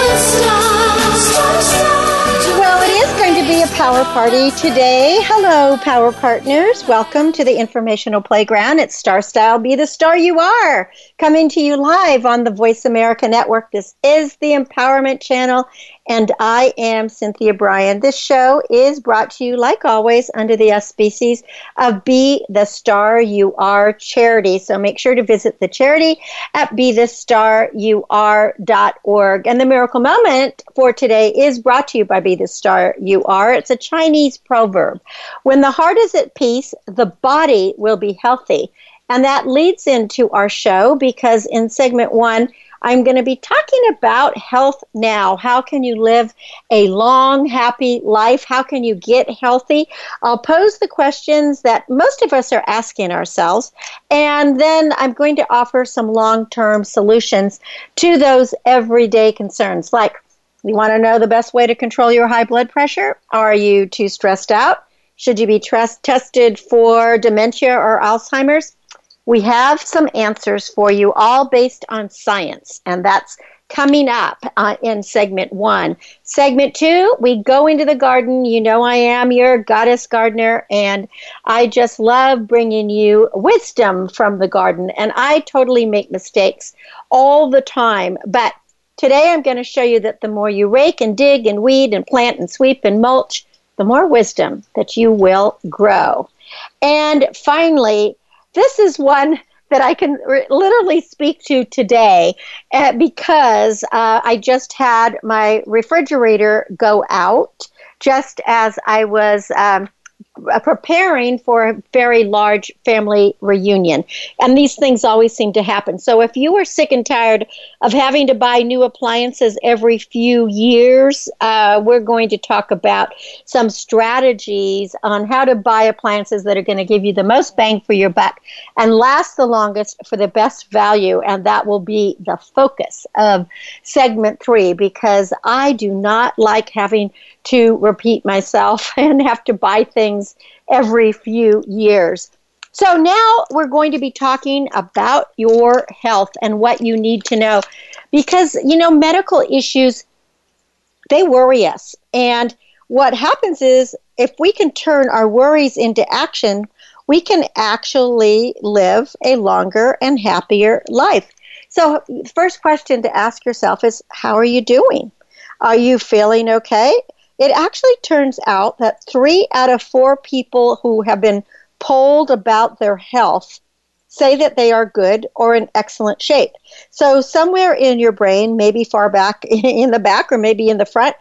with Star Style. Well, it is going to be a power party today. Hello, power partners. Welcome to the Informational Playground. It's Star Style. Be the star you are. Coming to you live on the Voice America Network. This is the Empowerment Channel. And I am Cynthia Bryan. This show is brought to you, like always, under the auspices of Be the Star You Are charity. So make sure to visit the charity at BeTheStarYouAre.org. And the miracle moment for today is brought to you by Be the Star You Are. It's a Chinese proverb. When the heart is at peace, the body will be healthy. And that leads into our show because in segment one, I'm going to be talking about health now. How can you live a long, happy life? How can you get healthy? I'll pose the questions that most of us are asking ourselves, and then I'm going to offer some long-term solutions to those everyday concerns. Like, you want to know the best way to control your high blood pressure? Are you too stressed out? Should you be tested for dementia or Alzheimer's? We have some answers for you, all based on science, and that's coming up in segment one. Segment two, we go into the garden. You know I am your goddess gardener, and I just love bringing you wisdom from the garden, and I totally make mistakes all the time, but today I'm going to show you that the more you rake and dig and weed and plant and sweep and mulch, the more wisdom that you will grow. And finally, this is one that I can literally speak to today because I just had my refrigerator go out just as I was preparing for a very large family reunion. And these things always seem to happen. So if you are sick and tired of having to buy new appliances every few years, we're going to talk about some strategies on how to buy appliances that are going to give you the most bang for your buck and last the longest for the best value. And that will be the focus of segment three, because I do not like having to repeat myself and have to buy things every few years. So now we're going to be talking about your health and what you need to know, because, you know, medical issues, they worry us. And what happens is if we can turn our worries into action, we can actually live a longer and happier life. So the first question to ask yourself is, how are you doing? Are you feeling okay? It actually turns out that 3 out of 4 people who have been polled about their health say that they are good or in excellent shape. So somewhere in your brain, maybe far back in the back or maybe in the front,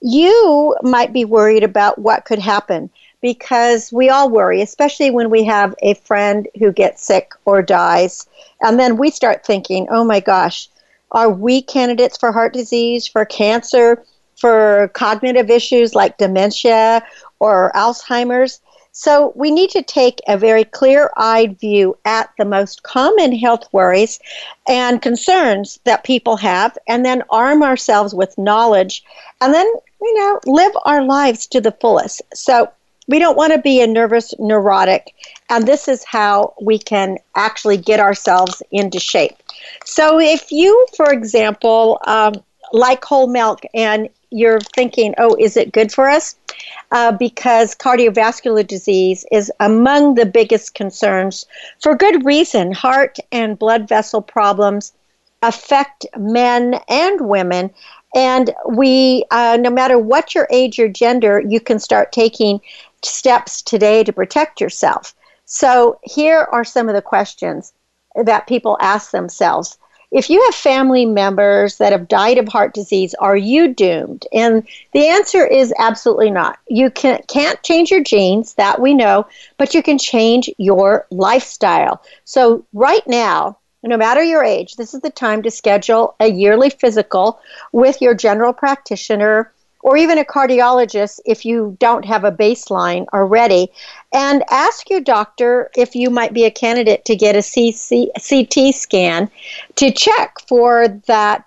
you might be worried about what could happen, because we all worry, especially when we have a friend who gets sick or dies. And then we start thinking, oh my gosh, are we candidates for heart disease, for cancer, for cognitive issues like dementia or Alzheimer's? So we need to take a very clear-eyed view at the most common health worries and concerns that people have, and then arm ourselves with knowledge, and then, you know, live our lives to the fullest. So we don't want to be a nervous neurotic, and this is how we can actually get ourselves into shape. So if you, for example, like whole milk and you're thinking, oh, is it good for us? Because cardiovascular disease is among the biggest concerns for good reason. Heart and blood vessel problems affect men and women. And we, no matter what your age or gender, you can start taking steps today to protect yourself. So here are some of the questions that people ask themselves. if you have family members that have died of heart disease, are you doomed? And the answer is absolutely not. You can't change your genes, that we know, but you can change your lifestyle. So right now, no matter your age, this is the time to schedule a yearly physical with your general practitioner or even a cardiologist if you don't have a baseline already, and ask your doctor if you might be a candidate to get a CT scan to check for that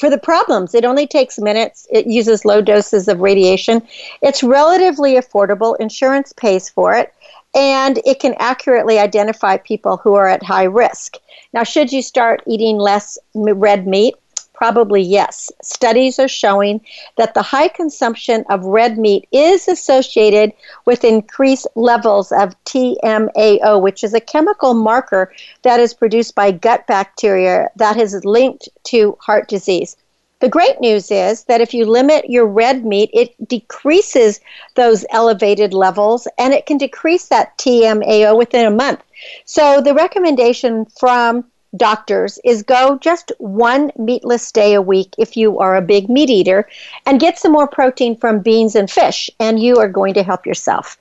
for the problems. It only takes minutes. It uses low doses of radiation. It's relatively affordable. Insurance pays for it, and it can accurately identify people who are at high risk. Now, should you start eating less red meat? Probably yes. Studies are showing that the high consumption of red meat is associated with increased levels of TMAO, which is a chemical marker that is produced by gut bacteria that is linked to heart disease. The great news is that if you limit your red meat, it decreases those elevated levels, and it can decrease that TMAO within a month. So the recommendation from doctors is go just one meatless day a week if you are a big meat eater, and get some more protein from beans and fish, and you are going to help yourself.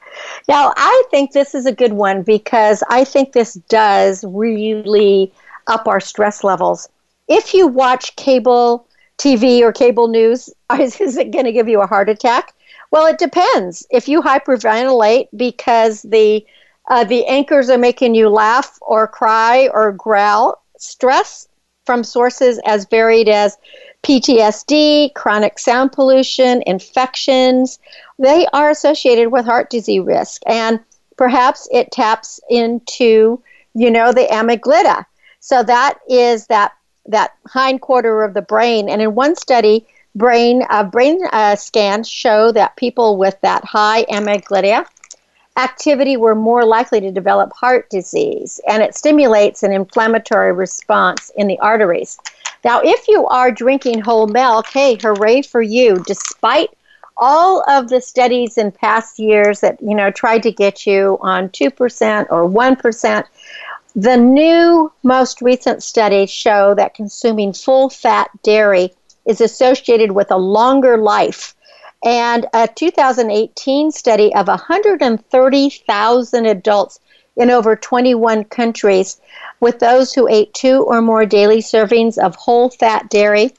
Now, I think this is a good one because I think this does really up our stress levels. If you watch cable TV or cable news, is it going to give you a heart attack? Well, it depends. If you hyperventilate because the anchors are making you laugh or cry or growl, stress from sources as varied as PTSD, chronic sound pollution, infections, they are associated with heart disease risk. And perhaps it taps into, the amygdala. So that is that hind quarter of the brain. And in one study, brain scans show that people with that high amygdala activity were more likely to develop heart disease, and it stimulates an inflammatory response in the arteries. Now, if you are drinking whole milk, hey, hooray for you, despite all of the studies in past years that, tried to get you on 2% or 1%, the new, most recent studies show that consuming full-fat dairy is associated with a longer life. And a 2018 study of 130,000 adults in over 21 countries with those who ate 2 or more daily servings of whole fat dairy,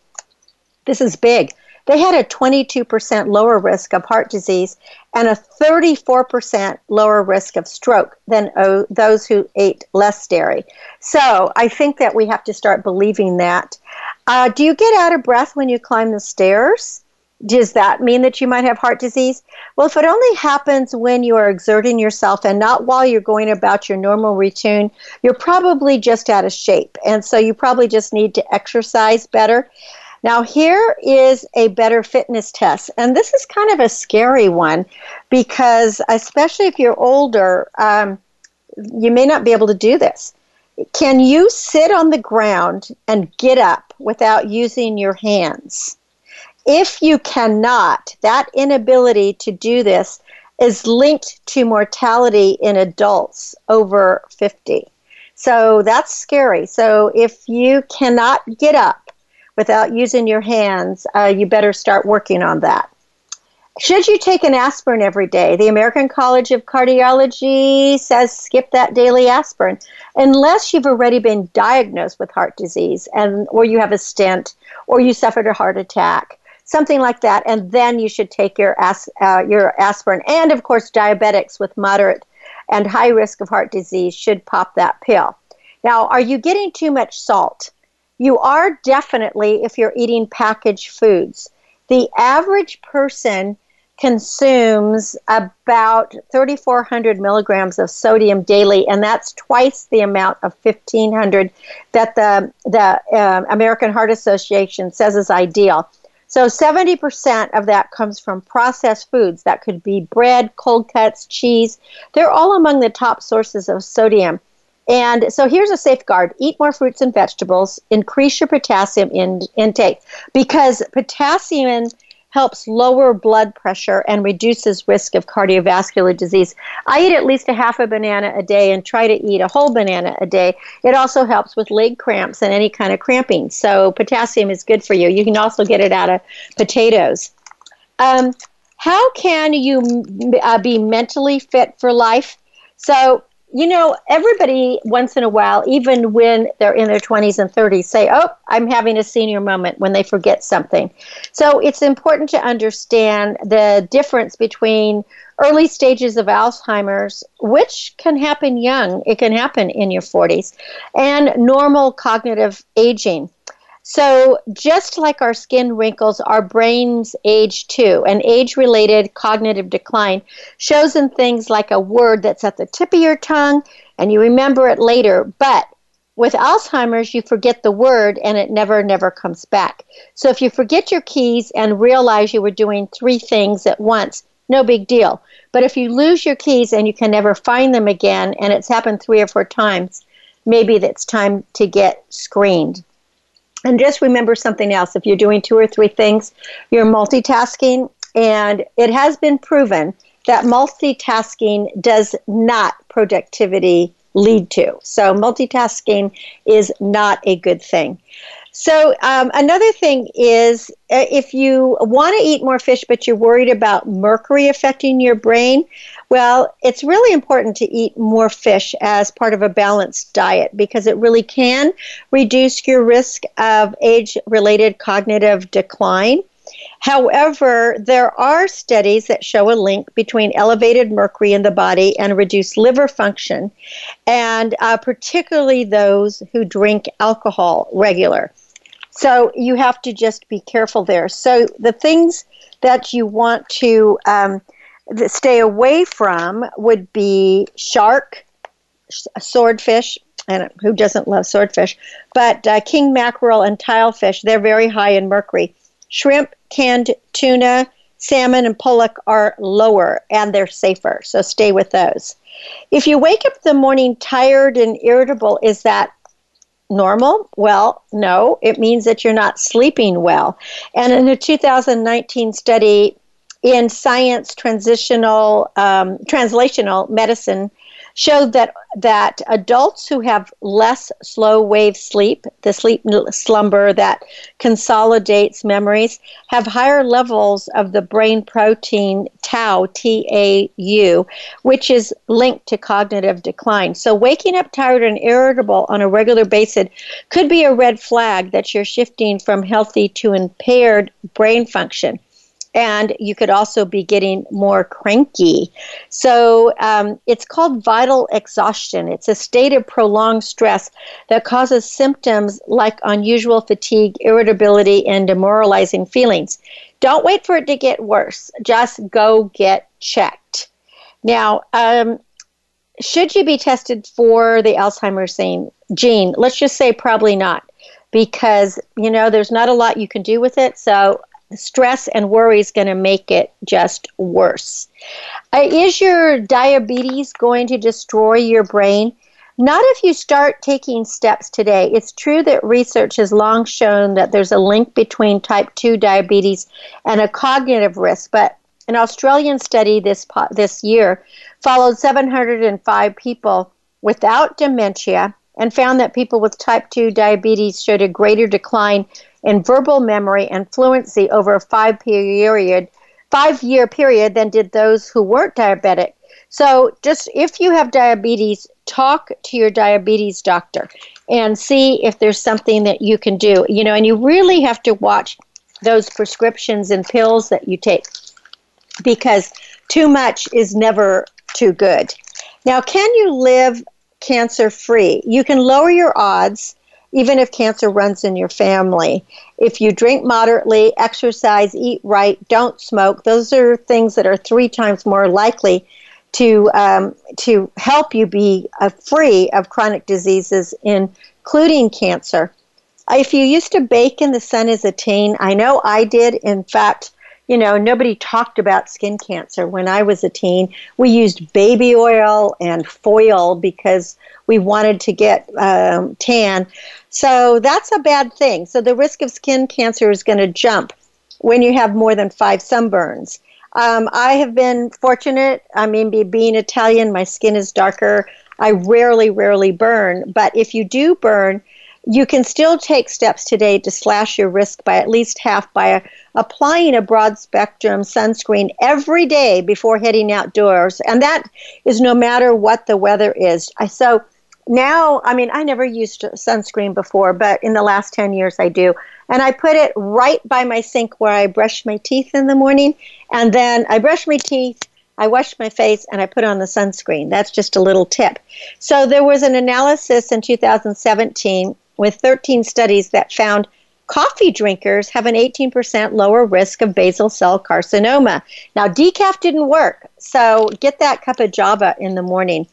this is big, they had a 22% lower risk of heart disease and a 34% lower risk of stroke than those who ate less dairy. So I think that we have to start believing that. Do you get out of breath when you climb the stairs? Does that mean that you might have heart disease? Well, if it only happens when you are exerting yourself and not while you're going about your normal routine, you're probably just out of shape. And so you probably just need to exercise better. Now, here is a better fitness test. And this is kind of a scary one because especially if you're older, you may not be able to do this. Can you sit on the ground and get up without using your hands? If you cannot, that inability to do this is linked to mortality in adults over 50. So that's scary. So if you cannot get up without using your hands, you better start working on that. Should you take an aspirin every day? The American College of Cardiology says skip that daily aspirin unless you've already been diagnosed with heart disease or you have a stent or you suffered a heart attack. Something like that, and then you should take your aspirin. And, of course, diabetics with moderate and high risk of heart disease should pop that pill. Now, are you getting too much salt? You are definitely if you're eating packaged foods. The average person consumes about 3,400 milligrams of sodium daily, and that's twice the amount of 1,500 that the American Heart Association says is ideal. So 70% of that comes from processed foods. That could be bread, cold cuts, cheese. They're all among the top sources of sodium. And so here's a safeguard. Eat more fruits and vegetables. Increase your potassium intake because potassium helps lower blood pressure and reduces risk of cardiovascular disease. I eat at least a half a banana a day and try to eat a whole banana a day. It also helps with leg cramps and any kind of cramping. So potassium is good for you. You can also get it out of potatoes. How can you be mentally fit for life? So, you know, everybody once in a while, even when they're in their 20s and 30s, say, oh, I'm having a senior moment when they forget something. So it's important to understand the difference between early stages of Alzheimer's, which can happen young. It can happen in your 40s, and normal cognitive aging. So just like our skin wrinkles, our brains age too, and age-related cognitive decline shows in things like a word that's at the tip of your tongue, and you remember it later, but with Alzheimer's, you forget the word, and it never comes back. So if you forget your keys and realize you were doing three things at once, no big deal. But if you lose your keys and you can never find them again, and it's happened 3 or 4 times, maybe it's time to get screened. And just remember something else. If you're doing 2 or 3 things, you're multitasking. And it has been proven that multitasking does not productivity lead to. So multitasking is not a good thing. So another thing is if you want to eat more fish but you're worried about mercury affecting your brain, well, it's really important to eat more fish as part of a balanced diet because it really can reduce your risk of age-related cognitive decline. However, there are studies that show a link between elevated mercury in the body and reduced liver function, and particularly those who drink alcohol regular. So you have to just be careful there. So the things that you want to stay away from would be shark, swordfish, and who doesn't love swordfish, but king mackerel and tilefish, they're very high in mercury. Shrimp, canned tuna, salmon, and pollock are lower, and they're safer, so stay with those. If you wake up in the morning tired and irritable, is that normal? Well, no. It means that you're not sleeping well. And in a 2019 study in Science Translational Medicine, showed that adults who have less slow-wave sleep, the slumber that consolidates memories, have higher levels of the brain protein tau, T-A-U, which is linked to cognitive decline. So waking up tired and irritable on a regular basis could be a red flag that you're shifting from healthy to impaired brain function. And you could also be getting more cranky. So it's called vital exhaustion. It's a state of prolonged stress that causes symptoms like unusual fatigue, irritability, and demoralizing feelings. Don't wait for it to get worse. Just go get checked. Now, should you be tested for the Alzheimer's gene? Let's just say probably not, because, you know, there's not a lot you can do with it. So stress and worry is going to make it just worse. Is your diabetes going to destroy your brain? Not if you start taking steps today. It's true that research has long shown that there's a link between type 2 diabetes and a cognitive risk, but an Australian study this year followed 705 people without dementia and found that people with type 2 diabetes showed a greater decline and verbal memory and fluency over a 5-year period than did those who weren't diabetic. So just if you have diabetes, talk to your diabetes doctor and see if there's something that you can do. You know, and you really have to watch those prescriptions and pills that you take because too much is never too good. Now, can you live cancer-free? You can lower your odds even if cancer runs in your family. If you drink moderately, exercise, eat right, don't smoke, those are things that are 3 times more likely to help you be free of chronic diseases, including cancer. If you used to bake in the sun as a teen, I know I did. In fact, you know, nobody talked about skin cancer when I was a teen. We used baby oil and foil because we wanted to get tan. So that's a bad thing. So the risk of skin cancer is going to jump when you have more than 5 sunburns. I have been fortunate. I mean, being Italian, my skin is darker. I rarely burn. But if you do burn, you can still take steps today to slash your risk by at least half by applying a broad-spectrum sunscreen every day before heading outdoors. And that is no matter what the weather is. So now, I mean, I never used sunscreen before, but in the last 10 years I do. And I put it right by my sink where I brush my teeth in the morning. And then I brush my teeth, I wash my face, and I put on the sunscreen. That's just a little tip. So there was an analysis in 2017 with 13 studies that found coffee drinkers have an 18% lower risk of basal cell carcinoma. Now, decaf didn't work, so get that cup of Java in the morning.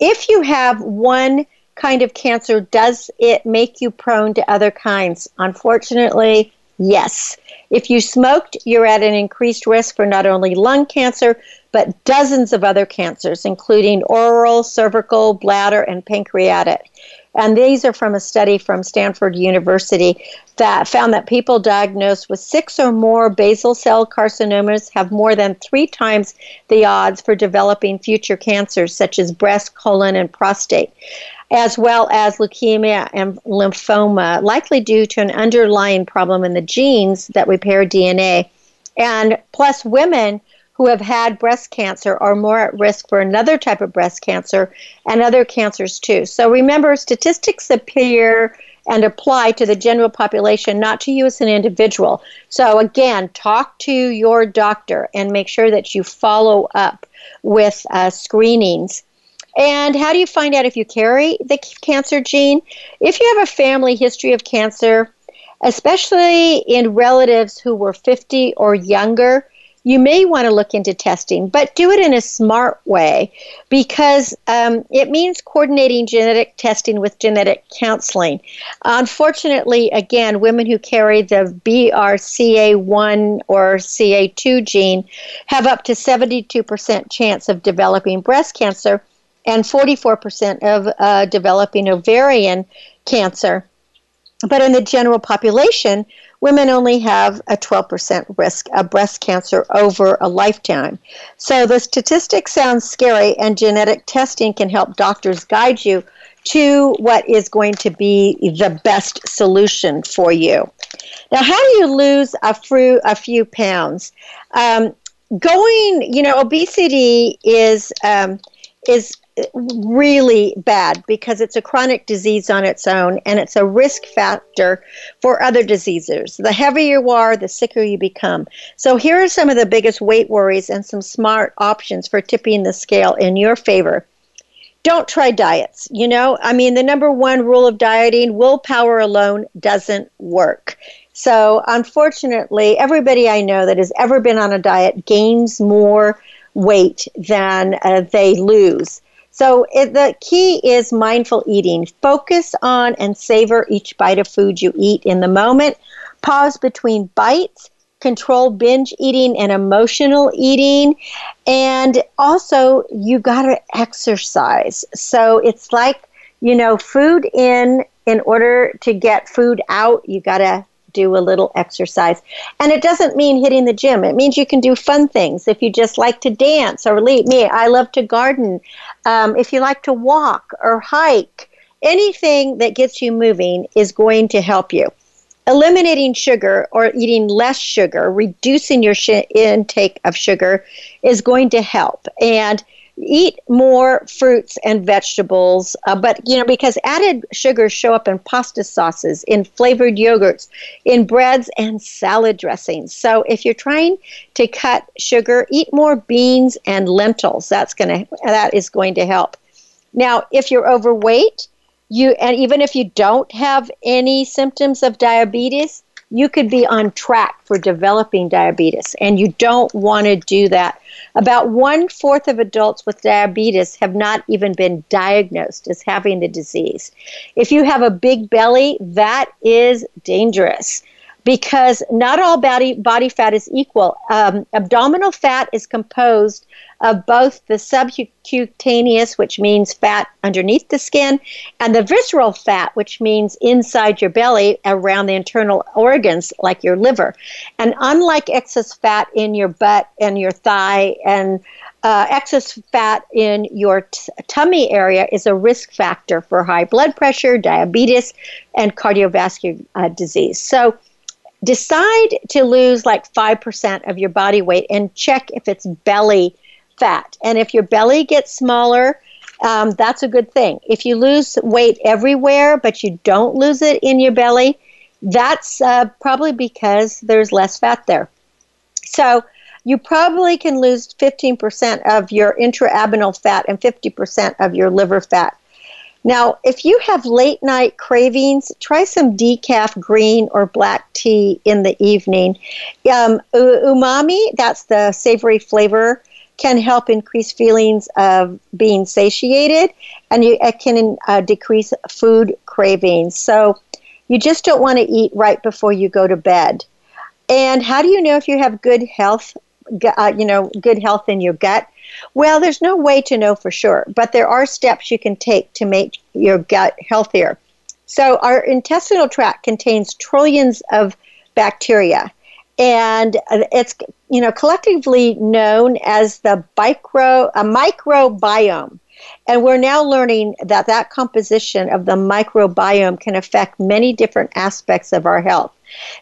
If you have one kind of cancer, does it make you prone to other kinds? Unfortunately, yes. If you smoked, you're at an increased risk for not only lung cancer, but dozens of other cancers, including oral, cervical, bladder, and pancreatic. And these are from a study from Stanford University that found that people diagnosed with 6 or more basal cell carcinomas have more than 3 times the odds for developing future cancers such as breast, colon, and prostate, as well as leukemia and lymphoma, likely due to an underlying problem in the genes that repair DNA. And plus, women who have had breast cancer are more at risk for another type of breast cancer and other cancers too. So remember, statistics appear and apply to the general population, not to you as an individual. So again, talk to your doctor and make sure that you follow up with screenings. And how do you find out if you carry the cancer gene? If you have a family history of cancer, especially in relatives who were 50 or younger, you may want to look into testing, but do it in a smart way, because it means coordinating genetic testing with genetic counseling. Unfortunately, again, women who carry the BRCA1 or CA2 gene have up to 72% chance of developing breast cancer and 44% of developing ovarian cancer. But in the general population, women only have a 12% risk of breast cancer over a lifetime. So the statistic sounds scary, and genetic testing can help doctors guide you to what is going to be the best solution for you. Now, how do you lose a few pounds? Obesity is really bad because it's a chronic disease on its own, and it's a risk factor for other diseases. The heavier you are, the sicker you become. So here are some of the biggest weight worries and some smart options for tipping the scale in your favor. Don't try diets. The number one rule of dieting, willpower alone doesn't work. So unfortunately, everybody I know that has ever been on a diet gains more weight than they lose. So the key is mindful eating. Focus on and savor each bite of food you eat in the moment. Pause between bites. Control binge eating and emotional eating. And also, you got to exercise. So it's like, food in order to get food out, you got to do a little exercise. And it doesn't mean hitting the gym. It means you can do fun things. If you just like to dance, or I love to garden. If you like to walk or hike, anything that gets you moving is going to help you. Eliminating sugar or eating less sugar, reducing your intake of sugar is going to help. And eat more fruits and vegetables, but because added sugars show up in pasta sauces, in flavored yogurts, in breads and salad dressings. So if you're trying to cut sugar, eat more beans and lentils. That is going to help. Now, if you're overweight, and even if you don't have any symptoms of diabetes, you could be on track for developing diabetes, and you don't want to do that. About 1/4 of adults with diabetes have not even been diagnosed as having the disease. If you have a big belly, that is dangerous. because not all body fat is equal. Abdominal fat is composed of both the subcutaneous, which means fat underneath the skin, and the visceral fat, which means inside your belly around the internal organs like your liver. And unlike excess fat in your butt and your thigh, and excess fat in your tummy area is a risk factor for high blood pressure, diabetes, and cardiovascular disease. So decide to lose like 5% of your body weight and check if it's belly fat. And if your belly gets smaller, that's a good thing. If you lose weight everywhere, but you don't lose it in your belly, that's probably because there's less fat there. So you probably can lose 15% of your intra-abdominal fat and 50% of your liver fat. Now, if you have late-night cravings, try some decaf green or black tea in the evening. Umami, that's the savory flavor, can help increase feelings of being satiated, and it can decrease food cravings. So you just don't want to eat right before you go to bed. And how do you know if you have good health? Good health in your gut? Well, there's no way to know for sure, but there are steps you can take to make your gut healthier. So our intestinal tract contains trillions of bacteria, and it's collectively known as the microbiome. And we're now learning that that composition of the microbiome can affect many different aspects of our health.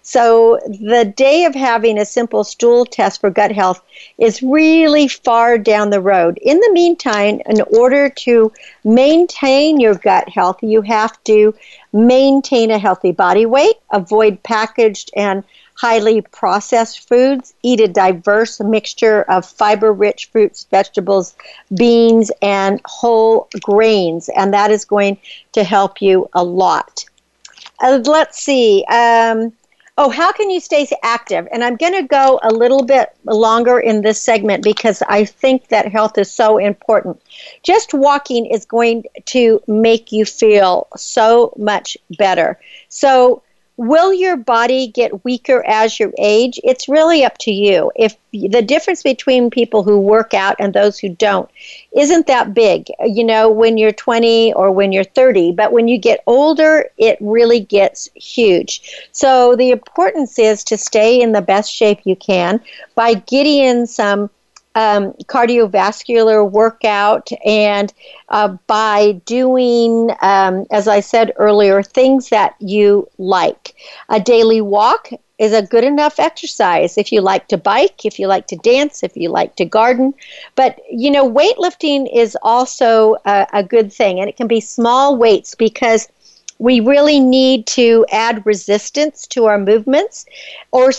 So the day of having a simple stool test for gut health is really far down the road. In the meantime, in order to maintain your gut health, you have to maintain a healthy body weight, avoid packaged and highly processed foods, eat a diverse mixture of fiber-rich fruits, vegetables, beans, and whole grains, and that is going to help you a lot. Let's see. How can you stay active? And I'm going to go a little bit longer in this segment because I think that health is so important. Just walking is going to make you feel so much better. So will your body get weaker as you age? It's really up to you. If the difference between people who work out and those who don't isn't that big, when you're 20 or when you're 30, but when you get older, it really gets huge. So the importance is to stay in the best shape you can by getting in some cardiovascular workout and by doing, as I said earlier, things that you like. A daily walk is a good enough exercise if you like to bike, if you like to dance, if you like to garden. But, weightlifting is also a good thing, and it can be small weights because we really need to add resistance to our movements or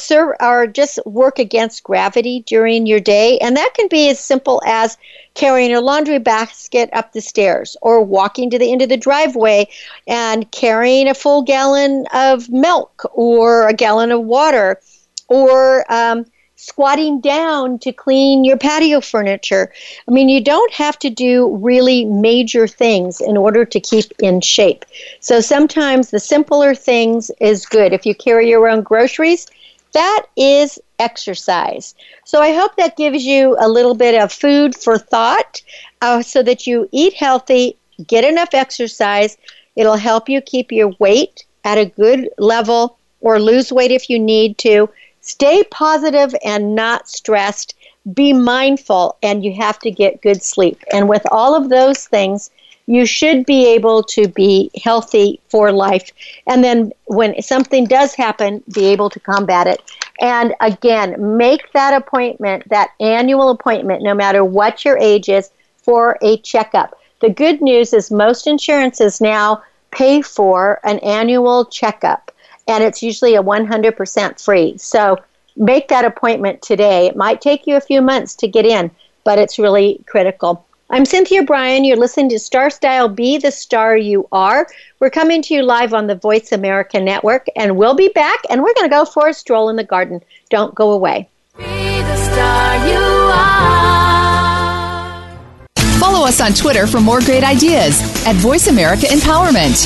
just work against gravity during your day. And that can be as simple as carrying a laundry basket up the stairs or walking to the end of the driveway and carrying a full gallon of milk or a gallon of water or squatting down to clean your patio furniture. I mean, you don't have to do really major things in order to keep in shape. So sometimes the simpler things is good. If you carry your own groceries, that is exercise. So I hope that gives you a little bit of food for thought so that you eat healthy, get enough exercise. It'll help you keep your weight at a good level or lose weight if you need to. Stay positive and not stressed. Be mindful, and you have to get good sleep. And with all of those things, you should be able to be healthy for life. And then when something does happen, be able to combat it. And again, make that appointment, that annual appointment, no matter what your age is, for a checkup. The good news is most insurances now pay for an annual checkup. And it's usually a 100% free. So make that appointment today. It might take you a few months to get in, but it's really critical. I'm Cynthia Bryan. You're listening to Star Style. Be the star you are. We're coming to you live on the Voice America Network, and we'll be back, and we're going to go for a stroll in the garden. Don't go away. Be the star you are. Follow us on Twitter for more great ideas at Voice America Empowerment.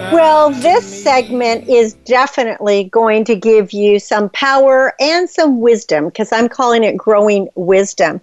out. Well, this segment is definitely going to give you some power and some wisdom, because I'm calling it Growing Wisdom.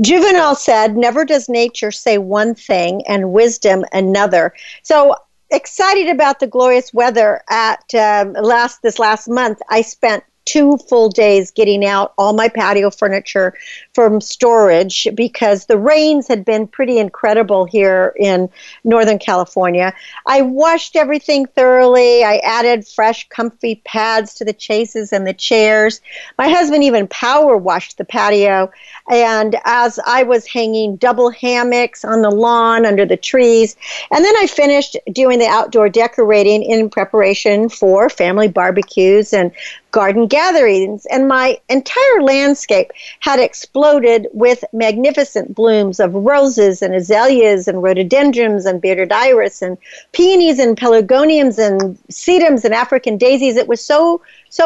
Juvenal said, never does nature say one thing and wisdom another. So, excited about the glorious weather at this last month. I spent 2 full days getting out all my patio furniture from storage because the rains had been pretty incredible here in Northern California. I washed everything thoroughly. I added fresh, comfy pads to the chases and the chairs. My husband even power washed the patio. And as I was hanging double hammocks on the lawn under the trees, and then I finished doing the outdoor decorating in preparation for family barbecues and garden gatherings, and my entire landscape had exploded with magnificent blooms of roses and azaleas and rhododendrons and bearded iris and peonies and pelargoniums and sedums and African daisies. It was so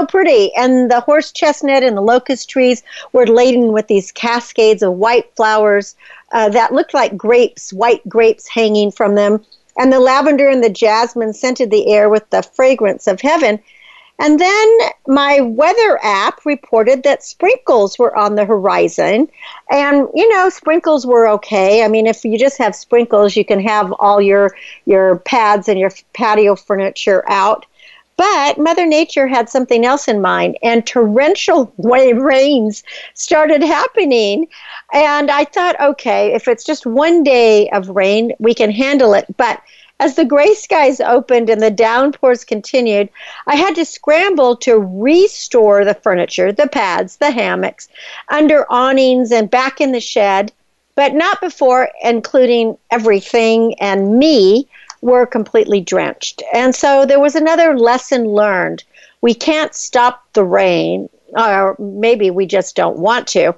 pretty, and the horse chestnut and the locust trees were laden with these cascades of white flowers that looked like grapes, white grapes hanging from them, and the lavender and the jasmine scented the air with the fragrance of heaven. And then my weather app reported that sprinkles were on the horizon. And, you know, sprinkles were okay. I mean, if you just have sprinkles, you can have all your pads and your patio furniture out. But Mother Nature had something else in mind, and torrential rains started happening. And I thought, okay, if it's just 1 day of rain, we can handle it. But as the gray skies opened and the downpours continued, I had to scramble to restore the furniture, the pads, the hammocks, under awnings and back in the shed, but not before including everything and me were completely drenched. And so there was another lesson learned. We can't stop the rain, or maybe we just don't want to.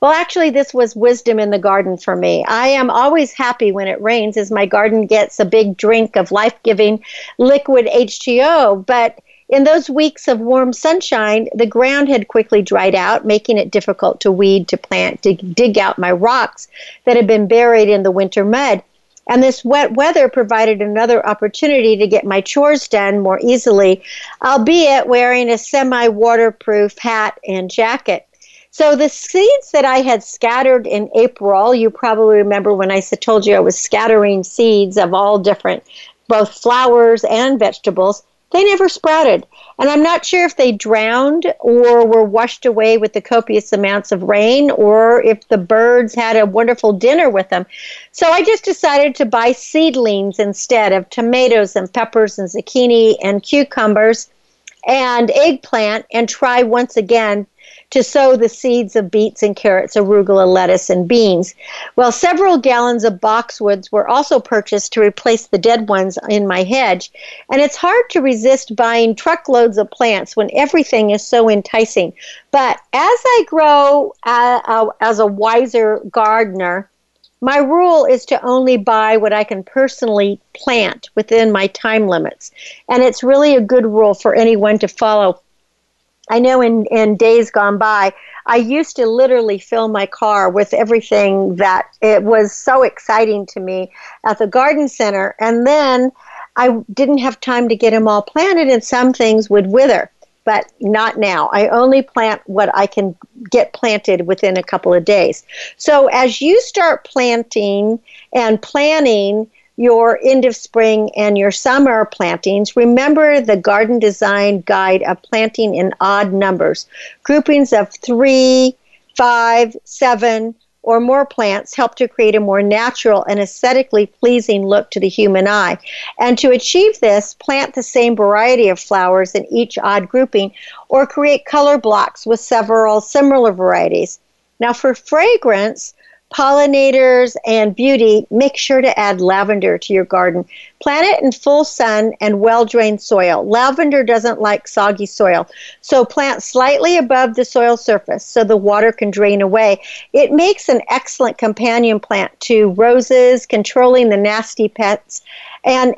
Well, actually, this was wisdom in the garden for me. I am always happy when it rains as my garden gets a big drink of life-giving liquid H2O. But in those weeks of warm sunshine, the ground had quickly dried out, making it difficult to weed, to plant, to dig out my rocks that had been buried in the winter mud. And this wet weather provided another opportunity to get my chores done more easily, albeit wearing a semi-waterproof hat and jacket. So the seeds that I had scattered in April, you probably remember when I told you I was scattering seeds of all different, both flowers and vegetables, they never sprouted. And I'm not sure if they drowned or were washed away with the copious amounts of rain or if the birds had a wonderful dinner with them. So I just decided to buy seedlings instead of tomatoes and peppers and zucchini and cucumbers. and eggplant, and try once again to sow the seeds of beets and carrots, arugula, lettuce, and beans. Well, several gallons of boxwoods were also purchased to replace the dead ones in my hedge, and it's hard to resist buying truckloads of plants when everything is so enticing. But as I grow as a wiser gardener, my rule is to only buy what I can personally plant within my time limits, and it's really a good rule for anyone to follow. I know in days gone by, I used to literally fill my car with everything that it was so exciting to me at the garden center, and then I didn't have time to get them all planted, and some things would wither, but not now. I only plant what I can get planted within a couple of days. So as you start planting and planning your end of spring and your summer plantings, remember the garden design guide of planting in odd numbers. Groupings of 3, 5, 7, or more plants help to create a more natural and aesthetically pleasing look to the human eye. And to achieve this, plant the same variety of flowers in each odd grouping or create color blocks with several similar varieties. Now for fragrance, pollinators, and beauty, make sure to add lavender to your garden. Plant it in full sun and well-drained soil. Lavender doesn't like soggy soil, so plant slightly above the soil surface so the water can drain away. It makes an excellent companion plant to roses, controlling the nasty pests, and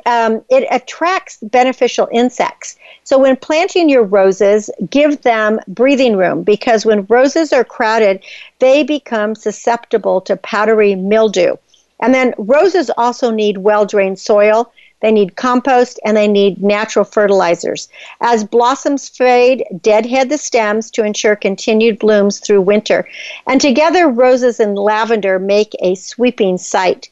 it attracts beneficial insects. So when planting your roses, give them breathing room, because when roses are crowded, they become susceptible to powdery mildew. And then roses also need well-drained soil, they need compost, and they need natural fertilizers. As blossoms fade, deadhead the stems to ensure continued blooms through winter. And together, roses and lavender make a sweeping sight.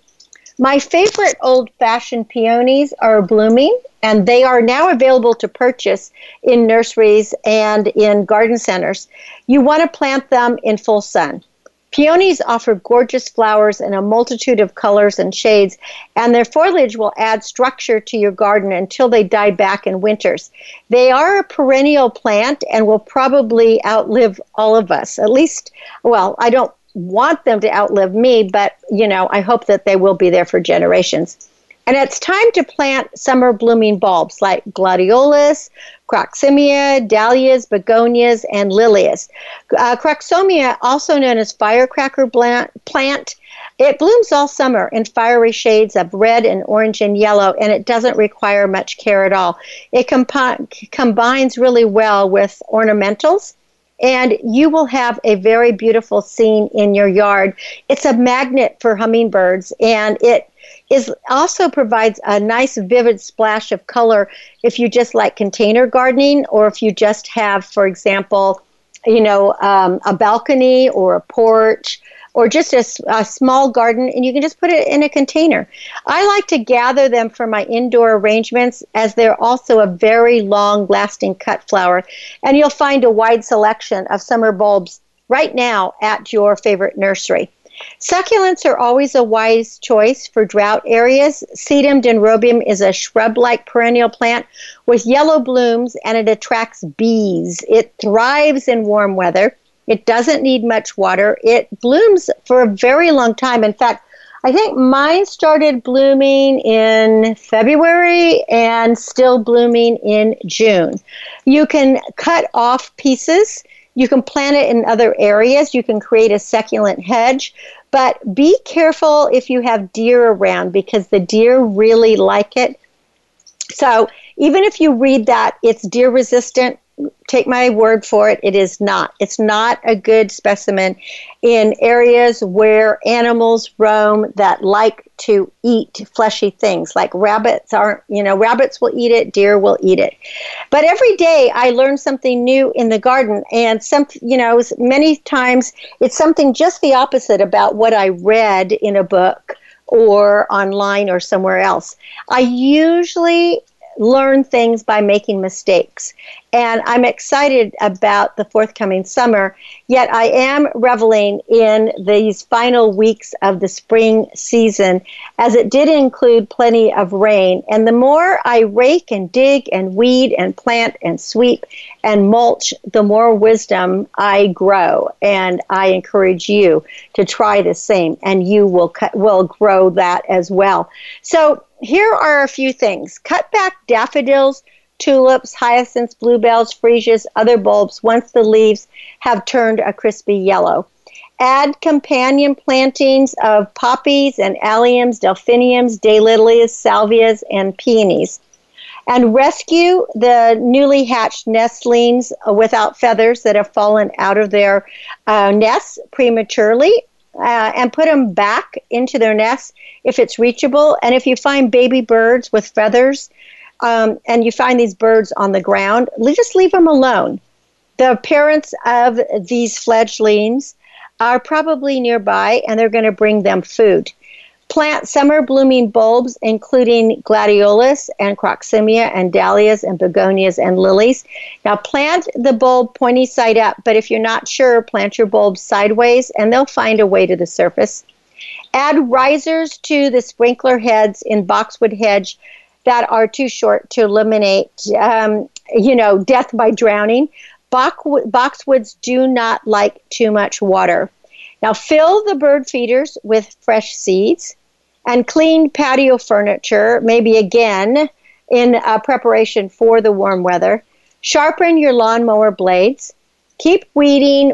My favorite old-fashioned peonies are blooming, and they are now available to purchase in nurseries and in garden centers. You want to plant them in full sun. Peonies offer gorgeous flowers in a multitude of colors and shades, and their foliage will add structure to your garden until they die back in winters. They are a perennial plant and will probably outlive all of us. At least, well, I don't want them to outlive me, but you know, I hope that they will be there for generations. And it's time to plant summer blooming bulbs like gladiolus, Croxymia, dahlias, begonias, and lilies. Croxymia, also known as firecracker plant, it blooms all summer in fiery shades of red and orange and yellow, and it doesn't require much care at all. It combines really well with ornamentals, and you will have a very beautiful scene in your yard. It's a magnet for hummingbirds, and it is also provides a nice vivid splash of color if you just like container gardening, or if you just have, for example, you know, a balcony or a porch or just a small garden, and you can just put it in a container. I like to gather them for my indoor arrangements, as they're also a very long-lasting cut flower, and you'll find a wide selection of summer bulbs right now at your favorite nursery. Succulents are always a wise choice for drought areas. Sedum dendrobium is a shrub-like perennial plant with yellow blooms, and it attracts bees. It thrives in warm weather. It doesn't need much water. It blooms for a very long time. In fact, I think mine started blooming in February and still blooming in June. You can cut off pieces. You can plant it in other areas. You can create a succulent hedge. But be careful if you have deer around, because the deer really like it. So even if you read that it's deer resistant, take my word for it, it is not. It's not a good specimen in areas where animals roam that like to eat fleshy things, like rabbits aren't, you know, rabbits will eat it, deer will eat it. But every day I learn something new in the garden, and some, you know, many times it's something just the opposite about what I read in a book or online or somewhere else. I usually learn things by making mistakes. And I'm excited about the forthcoming summer, yet I am reveling in these final weeks of the spring season, as it did include plenty of rain. And the more I rake and dig and weed and plant and sweep and mulch, the more wisdom I grow. And I encourage you to try the same, and you will grow that as well. So here are a few things. Cut back daffodils, tulips, hyacinths, bluebells, freesias, other bulbs once the leaves have turned a crispy yellow. Add companion plantings of poppies and alliums, delphiniums, daylilies, salvias, and peonies. And rescue the newly hatched nestlings without feathers that have fallen out of their nests prematurely. And put them back into their nests if it's reachable. And if you find baby birds with feathers, and you find these birds on the ground, just leave them alone. The parents of these fledglings are probably nearby, and they're going to bring them food. Plant summer-blooming bulbs, including gladiolus and croxymia and dahlias and begonias and lilies. Now, plant the bulb pointy side up, but if you're not sure, plant your bulbs sideways, and they'll find a way to the surface. Add risers to the sprinkler heads in boxwood hedge that are too short to eliminate, death by drowning. Boxwoods do not like too much water. Now, fill the bird feeders with fresh seeds, and clean patio furniture, maybe again in preparation for the warm weather. Sharpen your lawnmower blades. Keep weeding,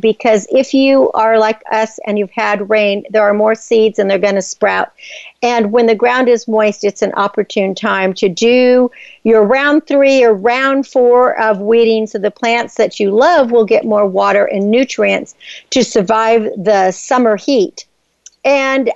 because if you are like us and you've had rain, there are more seeds and they're going to sprout. And when the ground is moist, it's an opportune time to do your round 3 or round 4 of weeding, so the plants that you love will get more water and nutrients to survive the summer heat. And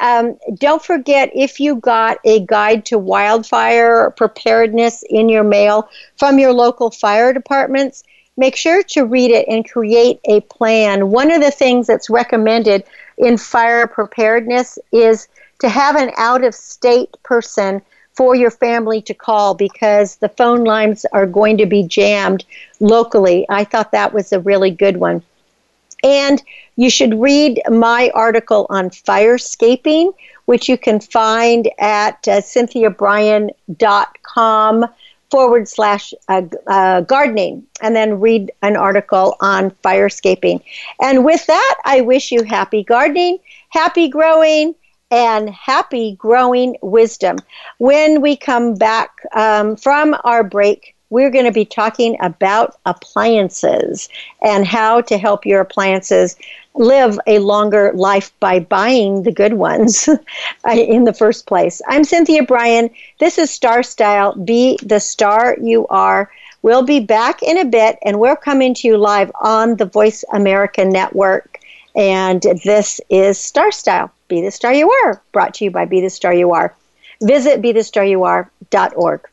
don't forget, if you got a guide to wildfire preparedness in your mail from your local fire departments, make sure to read it and create a plan. One of the things that's recommended in fire preparedness is to have an out-of-state person for your family to call, because the phone lines are going to be jammed locally. I thought that was a really good one. And you should read my article on firescaping, which you can find at cynthiabryan.com/gardening, and then read an article on firescaping. And with that, I wish you happy gardening, happy growing, and happy growing wisdom. When we come back from our break, we're going to be talking about appliances and how to help your appliances live a longer life by buying the good ones in the first place. I'm Cynthia Bryan. This is Star Style. Be the star you are. We'll be back in a bit, and we're coming to you live on the Voice America Network. And this is Star Style. Be the star you are. Brought to you by Be the Star You Are. Visit BeTheStarYouAre.org.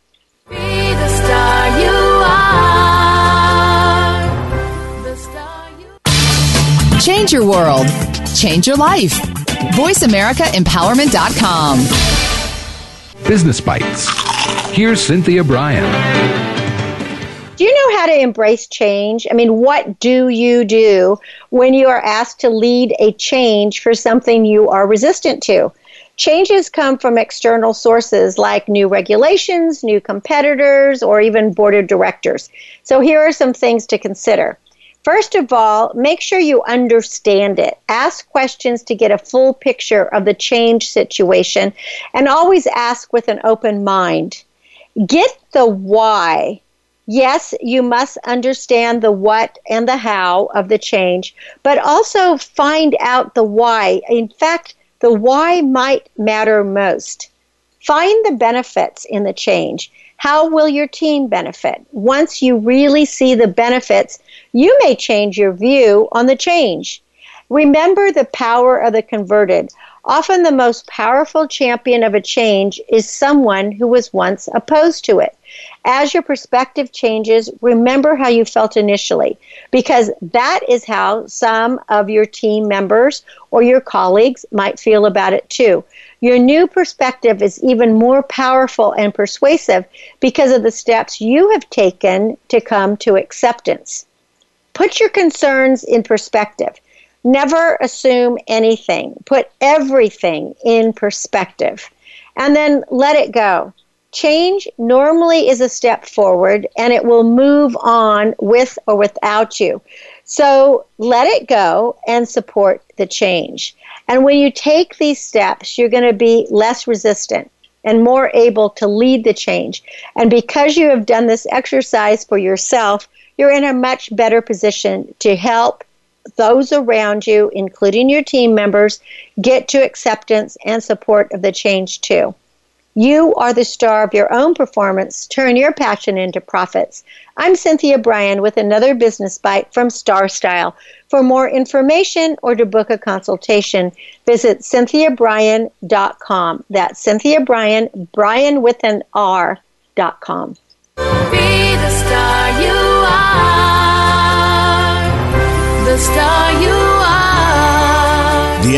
Be the star you are. The star you are. Change your world. Change your life. VoiceAmericaEmpowerment.com. Business Bites. Here's Cynthia Bryan. Do you know how to embrace change? I mean, what do you do when you are asked to lead a change for something you are resistant to? Changes come from external sources like new regulations, new competitors, or even board of directors. So here are some things to consider. First of all, make sure you understand it. Ask questions to get a full picture of the change situation, and always ask with an open mind. Get the why. Yes, you must understand the what and the how of the change, but also find out the why. In fact, the why might matter most. Find the benefits in the change. How will your team benefit? Once you really see the benefits, you may change your view on the change. Remember the power of the converted. Often the most powerful champion of a change is someone who was once opposed to it. As your perspective changes, remember how you felt initially, because that is how some of your team members or your colleagues might feel about it too. Your new perspective is even more powerful and persuasive because of the steps you have taken to come to acceptance. Put your concerns in perspective. Never assume anything. Put everything in perspective. And then let it go. Change normally is a step forward, and it will move on with or without you. So let it go and support the change. And when you take these steps, you're going to be less resistant and more able to lead the change. And because you have done this exercise for yourself, you're in a much better position to help those around you, including your team members, get to acceptance and support of the change too. You are the star of your own performance. Turn your passion into profits. I'm Cynthia Bryan with another Business Bite from Star Style. For more information or to book a consultation, visit cynthiabryan.com. That's Cynthia Bryan, Bryan with an R.com. Be the star you are. The star you are. The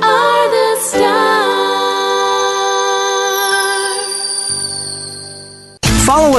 are the star. Follow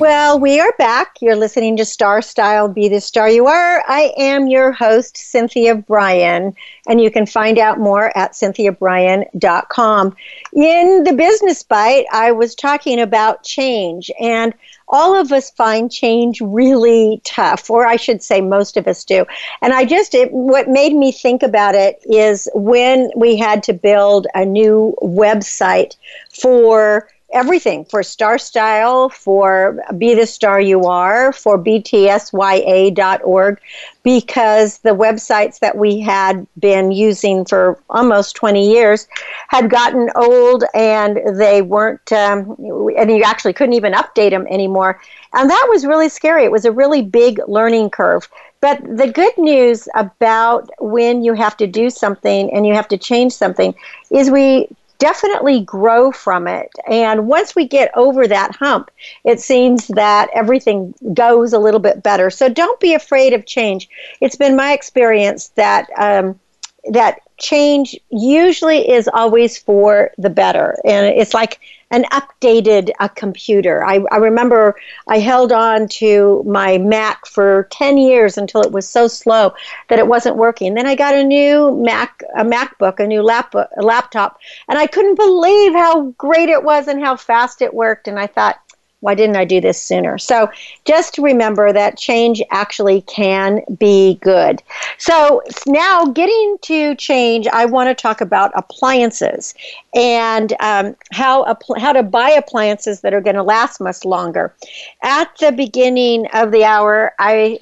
Well, we are back. You're listening to Star Style, Be the Star You Are. I am your host, Cynthia Bryan, and you can find out more at cynthiabryan.com. In the Business Bite, I was talking about change, and all of us find change really tough, or I should say most of us do. And what made me think about it is when we had to build a new website for everything, for Star Style, for Be the Star You Are, for btsya.org, because the websites that we had been using for almost 20 years had gotten old, and they weren't, and you actually couldn't even update them anymore. And that was really scary. It was a really big learning curve. But the good news about when you have to do something and you have to change something is we definitely grow from it. And once we get over that hump, it seems that everything goes a little bit better. So don't be afraid of change. It's been my experience that that change usually is always for the better. And it's like an updated computer. I remember I held on to my Mac for 10 years until it was so slow that it wasn't working. Then I got a new MacBook, a new laptop, and I couldn't believe how great it was and how fast it worked. And I thought, why didn't I do this sooner? So just remember that change actually can be good. So now getting to change, I want to talk about appliances and how to buy appliances that are going to last much longer. At the beginning of the hour, I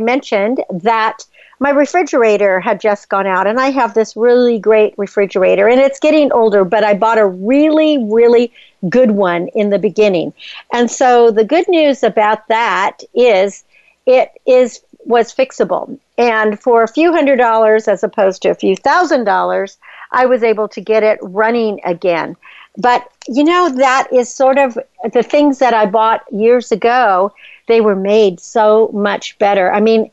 mentioned that my refrigerator had just gone out, and I have this really great refrigerator, and it's getting older, but I bought a really, really good one in the beginning. And so the good news about that is it was fixable. And for a few $100s as opposed to a few $1,000, I was able to get it running again. But, that is sort of the things that I bought years ago, they were made so much better. I mean,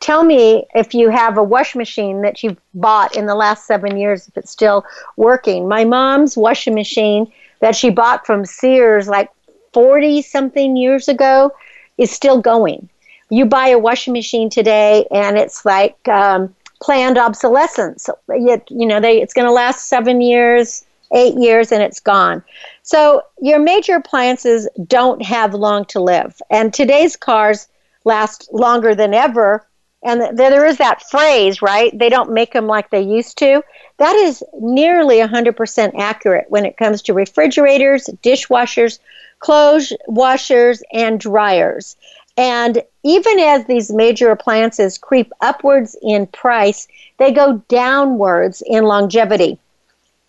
Tell me if you have a washing machine that you've bought in the last 7 years, if it's still working. My mom's washing machine that she bought from Sears like 40-something years ago is still going. You buy a washing machine today, and it's like planned obsolescence. It's going to last 7 years, 8 years, and it's gone. So your major appliances don't have long to live. And today's cars last longer than ever. And there is that phrase, right? They don't make them like they used to. That is nearly 100% accurate when it comes to refrigerators, dishwashers, clothes washers, and dryers. And even as these major appliances creep upwards in price, they go downwards in longevity.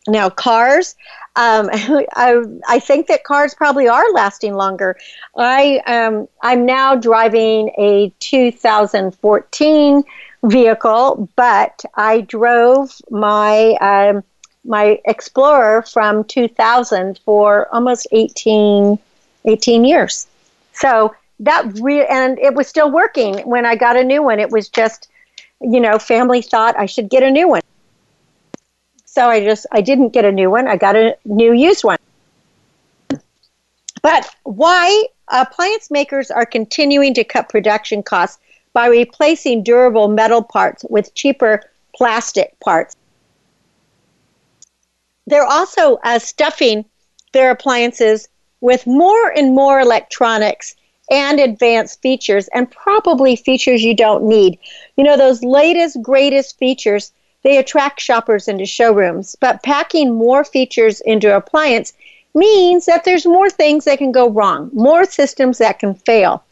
Now, cars, I think that cars probably are lasting longer. I'm now driving a 2014 vehicle, but I drove my my Explorer from 2000 for almost 18 years. So and it was still working when I got a new one. It was just, family thought I should get a new one. So I didn't get a new one. I got a new used one. But why appliance makers are continuing to cut production costs by replacing durable metal parts with cheaper plastic parts. They're also stuffing their appliances with more and more electronics and advanced features, and probably features you don't need. Those latest, greatest features, they attract shoppers into showrooms, but packing more features into appliance means that there's more things that can go wrong, more systems that can fail.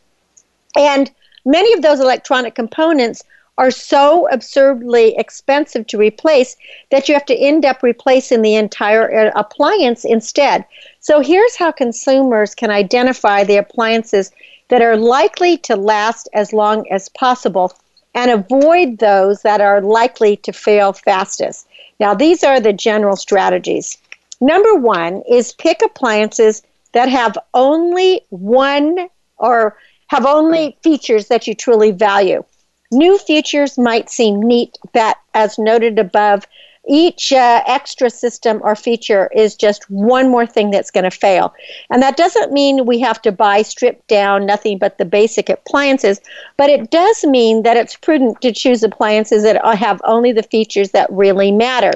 And many of those electronic components are so absurdly expensive to replace that you have to end up replacing the entire appliance instead. So here's how consumers can identify the appliances that are likely to last as long as possible and avoid those that are likely to fail fastest. Now, these are the general strategies. Number one is pick appliances that have only one or have only features that you truly value. New features might seem neat, but as noted above, each extra system or feature is just one more thing that's going to fail. And that doesn't mean we have to buy stripped down, nothing but the basic appliances, but it does mean that it's prudent to choose appliances that have only the features that really matter.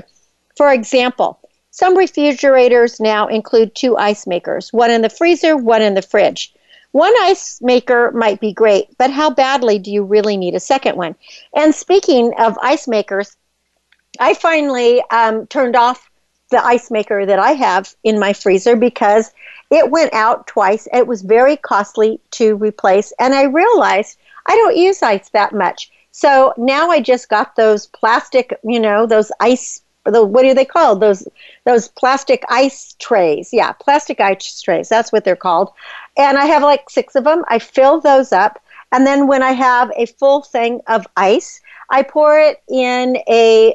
For example, some refrigerators now include two ice makers, one in the freezer, one in the fridge. One ice maker might be great, but how badly do you really need a second one? And speaking of ice makers, I finally turned off the ice maker that I have in my freezer because it went out twice. It was very costly to replace, and I realized I don't use ice that much. So now I just got those plastic, those ice, what are they called? Those plastic ice trays. Yeah, plastic ice trays. That's what they're called. And I have like 6 of them. I fill those up. And then when I have a full thing of ice, I pour it in a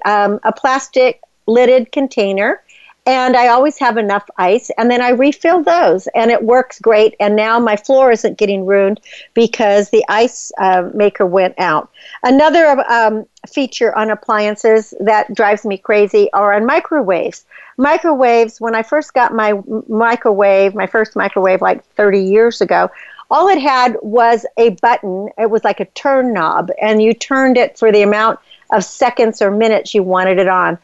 plastic lidded container. And I always have enough ice. And then I refill those. And it works great. And now my floor isn't getting ruined because the ice maker went out. Another feature on appliances that drives me crazy are on microwaves. Microwaves, when I first got my first microwave like 30 years ago, all it had was a button. It was like a turn knob, and you turned it for the amount of seconds or minutes you wanted it on.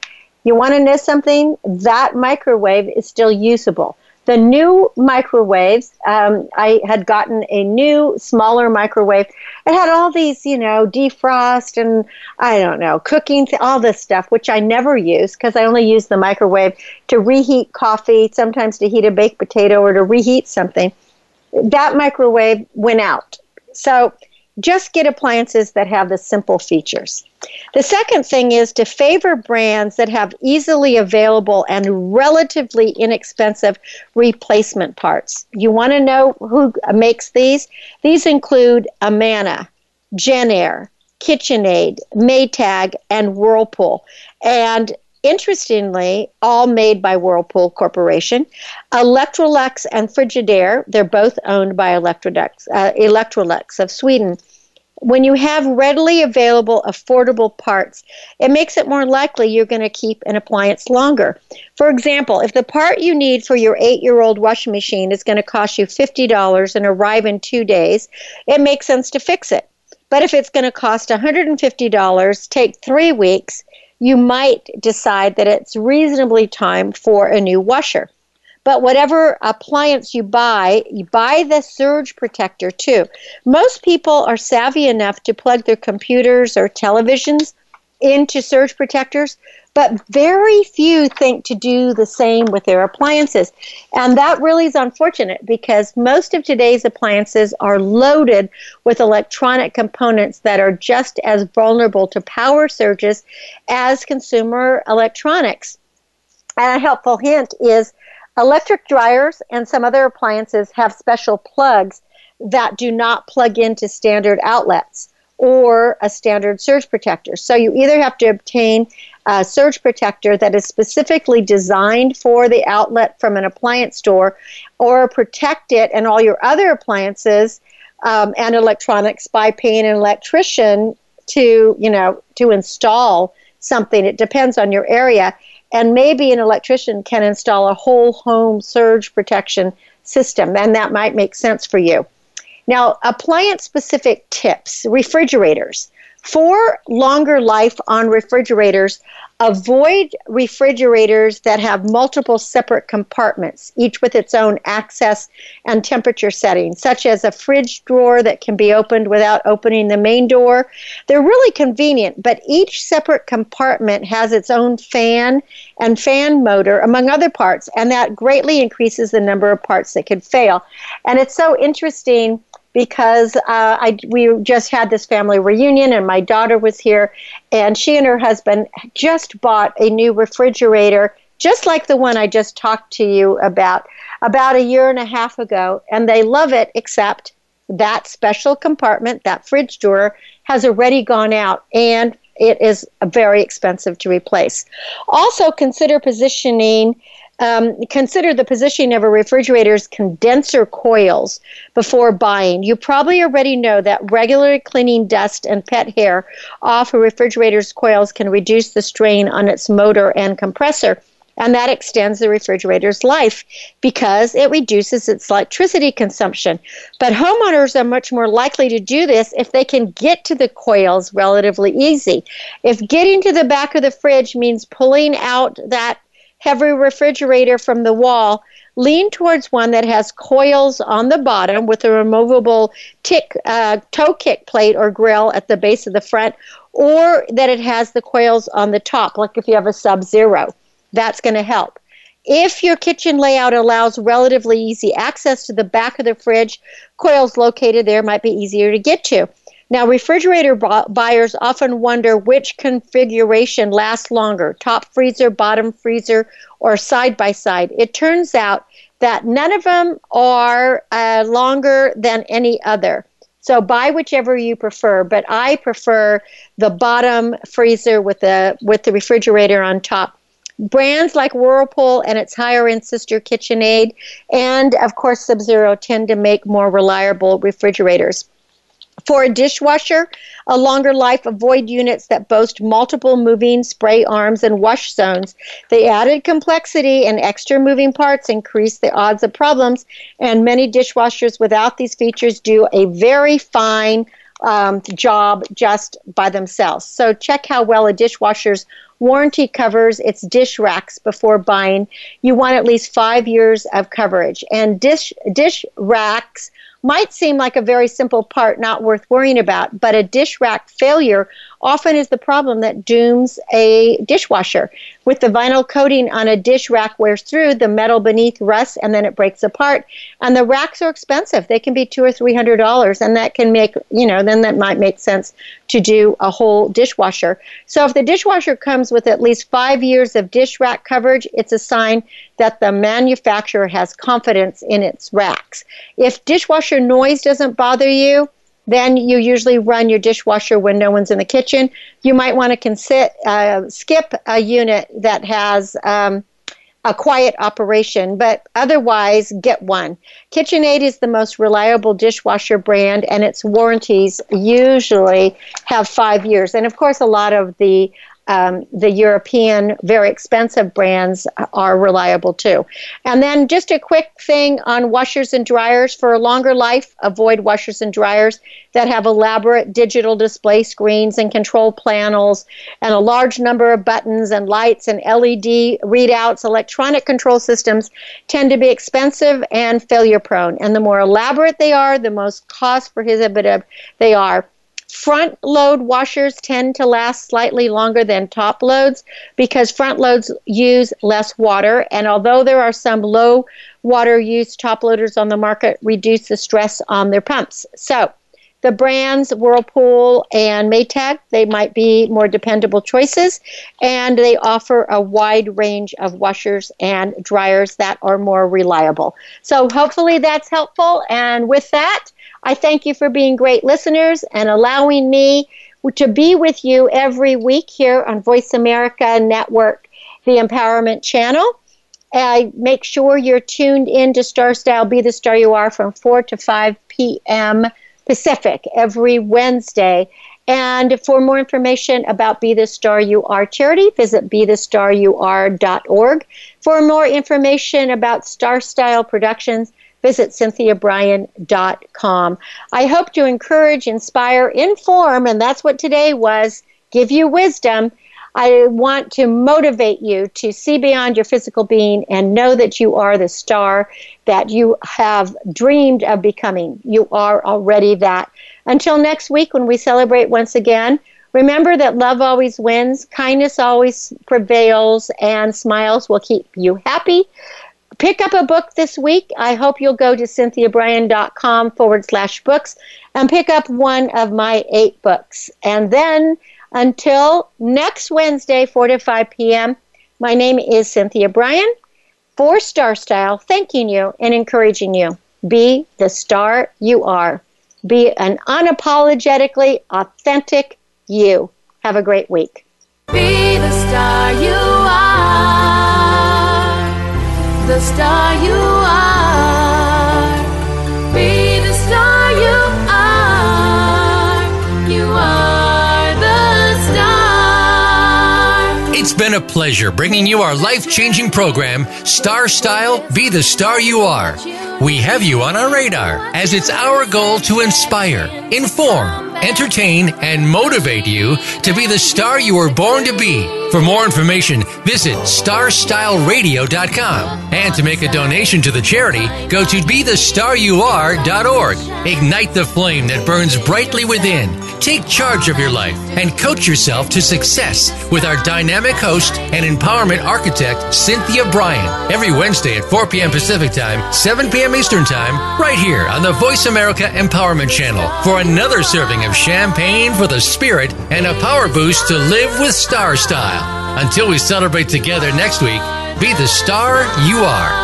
You want to know something? That microwave is still usable. The new microwaves, I had gotten a new, smaller microwave. It had all these, defrost and, I don't know, cooking, all this stuff, which I never use because I only use the microwave to reheat coffee, sometimes to heat a baked potato or to reheat something. That microwave went out. So just get appliances that have the simple features. The second thing is to favor brands that have easily available and relatively inexpensive replacement parts. You want to know who makes these? These include Amana, Genair, KitchenAid, Maytag, and Whirlpool. And interestingly, all made by Whirlpool Corporation. Electrolux and Frigidaire, they're both owned by Electrolux of Sweden. when you have readily available, affordable parts, it makes it more likely you're going to keep an appliance longer. For example, if the part you need for your 8-year-old washing machine is going to cost you $50 and arrive in 2 days, it makes sense to fix it. But if it's going to cost $150, take 3 weeks, you might decide that it's reasonably time for a new washer. But whatever appliance you buy the surge protector too. Most people are savvy enough to plug their computers or televisions into surge protectors, but very few think to do the same with their appliances. And that really is unfortunate because most of today's appliances are loaded with electronic components that are just as vulnerable to power surges as consumer electronics. And a helpful hint is electric dryers and some other appliances have special plugs that do not plug into standard outlets or a standard surge protector. So you either have to obtain a surge protector that is specifically designed for the outlet from an appliance store or protect it and all your other appliances and electronics by paying an electrician to install something. It depends on your area. And maybe an electrician can install a whole home surge protection system, and that might make sense for you. Now, appliance-specific tips. Refrigerators. For longer life on refrigerators, avoid refrigerators that have multiple separate compartments, each with its own access and temperature settings, such as a fridge drawer that can be opened without opening the main door. They're really convenient, but each separate compartment has its own fan and fan motor, among other parts, and that greatly increases the number of parts that could fail. And it's so interesting because we just had this family reunion and my daughter was here and she and her husband just bought a new refrigerator just like the one I just talked to you about a year and a half ago, and they love it, except that special compartment, that fridge drawer, has already gone out and it is very expensive to replace. Also consider the positioning of a refrigerator's condenser coils before buying. You probably already know that regularly cleaning dust and pet hair off a refrigerator's coils can reduce the strain on its motor and compressor, and that extends the refrigerator's life because it reduces its electricity consumption. But homeowners are much more likely to do this if they can get to the coils relatively easy. If getting to the back of the fridge means pulling out that heavy refrigerator from the wall, lean towards one that has coils on the bottom with a removable toe kick plate or grill at the base of the front, or that it has the coils on the top, like if you have a Sub-Zero. That's going to help. If your kitchen layout allows relatively easy access to the back of the fridge, coils located there might be easier to get to. Now, refrigerator buyers often wonder which configuration lasts longer, top freezer, bottom freezer, or side by side. It turns out that none of them are longer than any other. So buy whichever you prefer, but I prefer the bottom freezer with the refrigerator on top. Brands like Whirlpool and its higher-end sister KitchenAid and, of course, Sub-Zero tend to make more reliable refrigerators. For a dishwasher, a longer life, avoid units that boast multiple moving spray arms and wash zones. The added complexity and extra moving parts increase the odds of problems, and many dishwashers without these features do a very fine job just by themselves. So check how well a dishwasher's warranty covers its dish racks before buying. You want at least 5 years of coverage, and dish racks might seem like a very simple part not worth worrying about, but a dish rack failure often is the problem that dooms a dishwasher. With the vinyl coating on a dish rack wears through, the metal beneath rusts, and then it breaks apart. And the racks are expensive. They can be $200 or $300, and that can make, then that might make sense to do a whole dishwasher. So if the dishwasher comes with at least 5 years of dish rack coverage, it's a sign that the manufacturer has confidence in its racks. If dishwasher noise doesn't bother you, then you usually run your dishwasher when no one's in the kitchen. You might want to skip a unit that has a quiet operation, but otherwise get one. KitchenAid is the most reliable dishwasher brand, and its warranties usually have 5 years. And of course, a lot of the European, very expensive brands are reliable too. And then just a quick thing on washers and dryers. For a longer life, avoid washers and dryers that have elaborate digital display screens and control panels and a large number of buttons and lights and LED readouts. Electronic control systems tend to be expensive and failure prone. And the more elaborate they are, the most cost prohibitive they are. Front load washers tend to last slightly longer than top loads because front loads use less water, and although there are some low water use top loaders on the market, reduce the stress on their pumps. So the brands Whirlpool and Maytag, they might be more dependable choices, and they offer a wide range of washers and dryers that are more reliable. So hopefully that's helpful, and with that, I thank you for being great listeners and allowing me to be with you every week here on Voice America Network, the Empowerment Channel. Make sure you're tuned in to Star Style, Be the Star You Are from 4 to 5 p.m. Pacific every Wednesday. And for more information about Be the Star You Are charity, visit BeTheStarYouAre.org. For more information about Star Style Productions, visit CynthiaBryan.com. I hope to encourage, inspire, inform, and that's what today was, give you wisdom. I want to motivate you to see beyond your physical being and know that you are the star that you have dreamed of becoming. You are already that. Until next week when we celebrate once again, remember that love always wins, kindness always prevails, and smiles will keep you happy. Pick up a book this week. I hope you'll go to cynthiabryan.com/books and pick up one of my 8 books. And then until next Wednesday, 4 to 5 p.m., my name is Cynthia Bryan for Star Style, thanking you and encouraging you. Be the star you are. Be an unapologetically authentic you. Have a great week. Be the star you are. The star you are. Be the star you are. You are the star. It's been a pleasure bringing you our life-changing program, Star Style, Be the Star You Are. We have you on our radar as it's our goal to inspire, inform, entertain, and motivate you to be the star you were born to be. For more information, visit starstyleradio.com. And to make a donation to the charity, go to BeTheStarYouAre.org. Ignite the flame that burns brightly within. Take charge of your life and coach yourself to success with our dynamic host and empowerment architect, Cynthia Bryan, every Wednesday at 4 p.m. Pacific Time, 7 p.m. Eastern Time, right here on the Voice America Empowerment Channel for another serving of champagne for the spirit and a power boost to live with Star Style. Until we celebrate together next week, be the star you are.